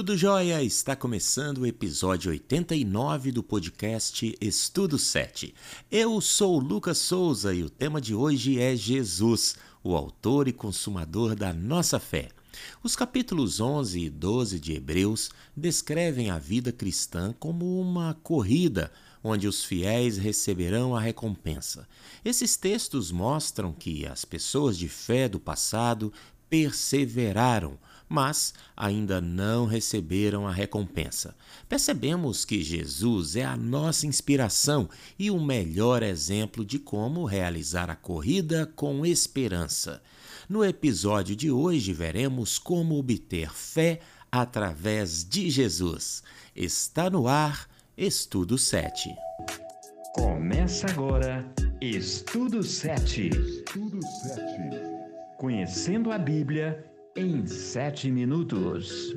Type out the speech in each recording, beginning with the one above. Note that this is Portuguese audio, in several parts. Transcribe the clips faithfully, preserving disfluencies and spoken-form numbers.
Tudo jóia? Está começando o episódio oitenta e nove do podcast Estudo sete. Eu sou o Lucas Souza e o tema de hoje é Jesus, o autor e consumador da nossa fé. Os capítulos onze e doze de Hebreus descrevem a vida cristã como uma corrida, onde os fiéis receberão a recompensa. Esses textos mostram que as pessoas de fé do passado perseveraram, mas ainda não receberam a recompensa. Percebemos que Jesus é a nossa inspiração e o melhor exemplo de como realizar a corrida com esperança. No episódio de hoje veremos como obter fé através de Jesus. Está no ar Estudo sete. Começa agora Estudo sete. Estudo sete. Conhecendo a Bíblia em sete minutos.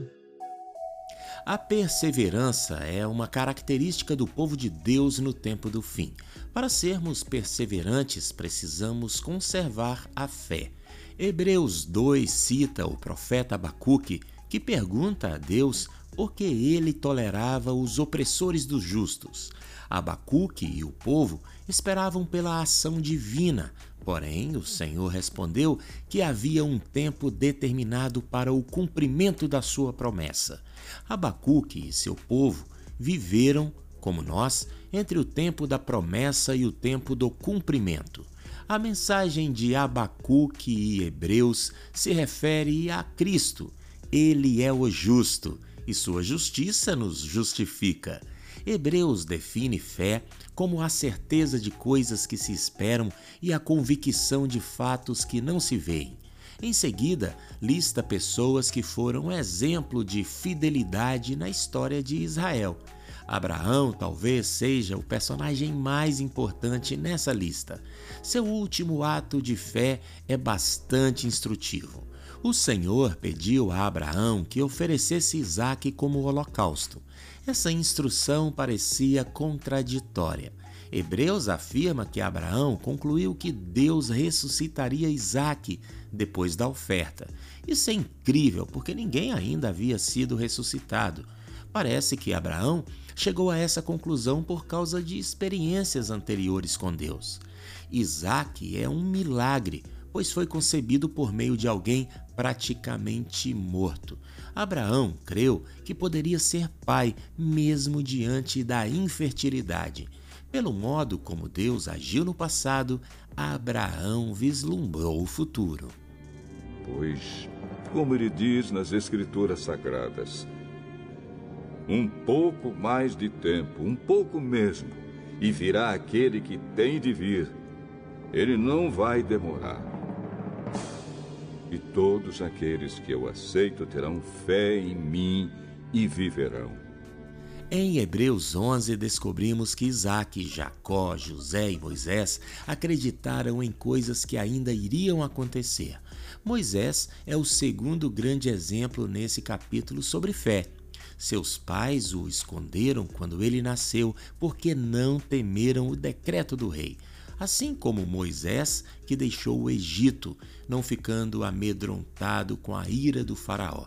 A perseverança é uma característica do povo de Deus no tempo do fim. Para sermos perseverantes, precisamos conservar a fé. Hebreus dois cita o profeta Abacuque, que pergunta a Deus por que ele tolerava os opressores dos justos. Abacuque e o povo esperavam pela ação divina, porém o Senhor respondeu que havia um tempo determinado para o cumprimento da sua promessa. Abacuque e seu povo viveram, como nós, entre o tempo da promessa e o tempo do cumprimento. A mensagem de Abacuque e Hebreus se refere a Cristo. Ele é o justo, e sua justiça nos justifica. Hebreus define fé como a certeza de coisas que se esperam e a convicção de fatos que não se veem. Em seguida, lista pessoas que foram exemplo de fidelidade na história de Israel. Abraão talvez seja o personagem mais importante nessa lista. Seu último ato de fé é bastante instrutivo. O Senhor pediu a Abraão que oferecesse Isaac como holocausto. Essa instrução parecia contraditória. Hebreus afirma que Abraão concluiu que Deus ressuscitaria Isaac depois da oferta. Isso é incrível, porque ninguém ainda havia sido ressuscitado. Parece que Abraão chegou a essa conclusão por causa de experiências anteriores com Deus. Isaac é um milagre, pois foi concebido por meio de alguém praticamente morto. Abraão creu que poderia ser pai, mesmo diante da infertilidade. Pelo modo como Deus agiu no passado, Abraão vislumbrou o futuro. Pois, como ele diz nas Escrituras Sagradas, um pouco mais de tempo, um pouco mesmo, e virá aquele que tem de vir. Ele não vai demorar. E todos aqueles que eu aceito terão fé em mim e viverão. Em Hebreus onze, descobrimos que Isaac, Jacó, José e Moisés acreditaram em coisas que ainda iriam acontecer. Moisés é o segundo grande exemplo nesse capítulo sobre fé. Seus pais o esconderam quando ele nasceu, porque não temeram o decreto do rei. Assim como Moisés, que deixou o Egito, não ficando amedrontado com a ira do faraó.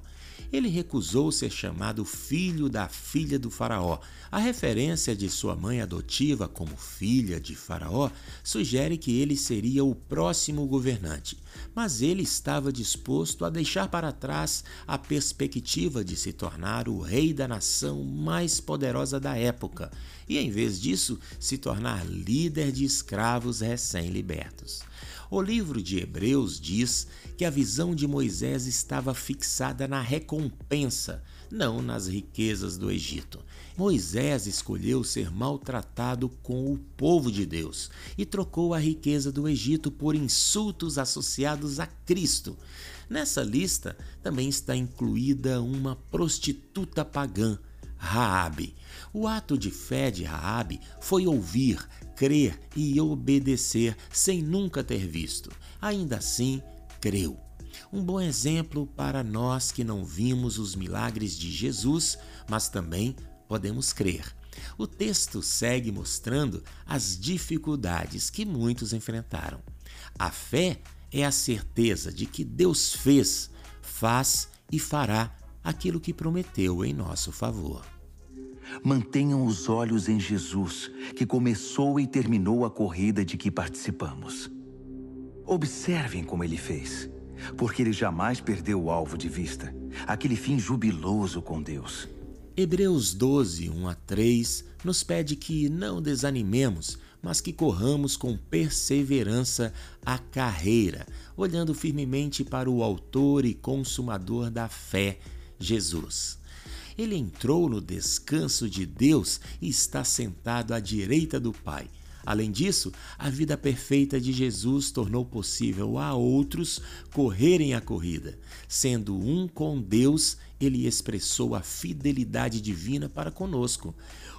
Ele recusou ser chamado filho da filha do faraó. A referência de sua mãe adotiva como filha de faraó sugere que ele seria o próximo governante, mas ele estava disposto a deixar para trás a perspectiva de se tornar o rei da nação mais poderosa da época e, em vez disso, se tornar líder de escravos recém-libertos. O livro de Hebreus diz que a visão de Moisés estava fixada na recompensa, não nas riquezas do Egito. Moisés escolheu ser maltratado com o povo de Deus e trocou a riqueza do Egito por insultos associados a Cristo. Nessa lista também está incluída uma prostituta pagã, Raabe. O ato de fé de Raabe foi ouvir, crer e obedecer sem nunca ter visto. Ainda assim, creu. Um bom exemplo para nós que não vimos os milagres de Jesus, mas também podemos crer. O texto segue mostrando as dificuldades que muitos enfrentaram. A fé é a certeza de que Deus fez, faz e fará aquilo que prometeu em nosso favor. Mantenham os olhos em Jesus, que começou e terminou a corrida de que participamos. Observem como ele fez, porque ele jamais perdeu o alvo de vista, aquele fim jubiloso com Deus. Hebreus doze, um a três nos pede que não desanimemos, mas que corramos com perseverança a carreira, olhando firmemente para o autor e consumador da fé, Jesus. Ele entrou no descanso de Deus e está sentado à direita do Pai. Além disso, a vida perfeita de Jesus tornou possível a outros correrem a corrida. Sendo um com Deus, ele expressou a fidelidade divina para conosco.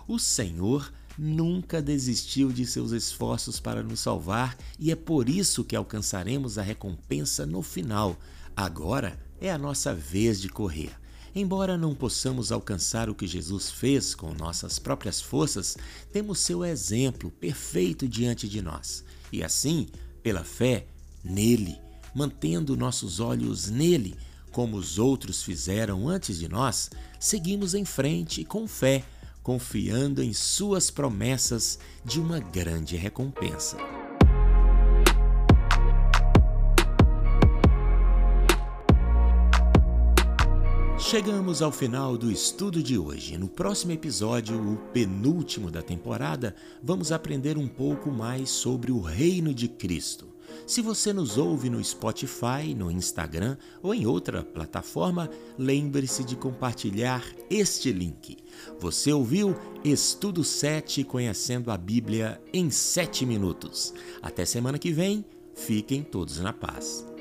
O Senhor nunca desistiu de seus esforços para nos salvar e é por isso que alcançaremos a recompensa no final. Agora é a nossa vez de correr. Embora não possamos alcançar o que Jesus fez com nossas próprias forças, temos seu exemplo perfeito diante de nós. E assim, pela fé, nele, mantendo nossos olhos nele, como os outros fizeram antes de nós, seguimos em frente com fé, confiando em suas promessas de uma grande recompensa. Chegamos ao final do estudo de hoje. No próximo episódio, o penúltimo da temporada, vamos aprender um pouco mais sobre o reino de Cristo. Se você nos ouve no Spotify, no Instagram ou em outra plataforma, lembre-se de compartilhar este link. Você ouviu Estudo sete, Conhecendo a Bíblia em sete minutos. Até semana que vem, fiquem todos na paz.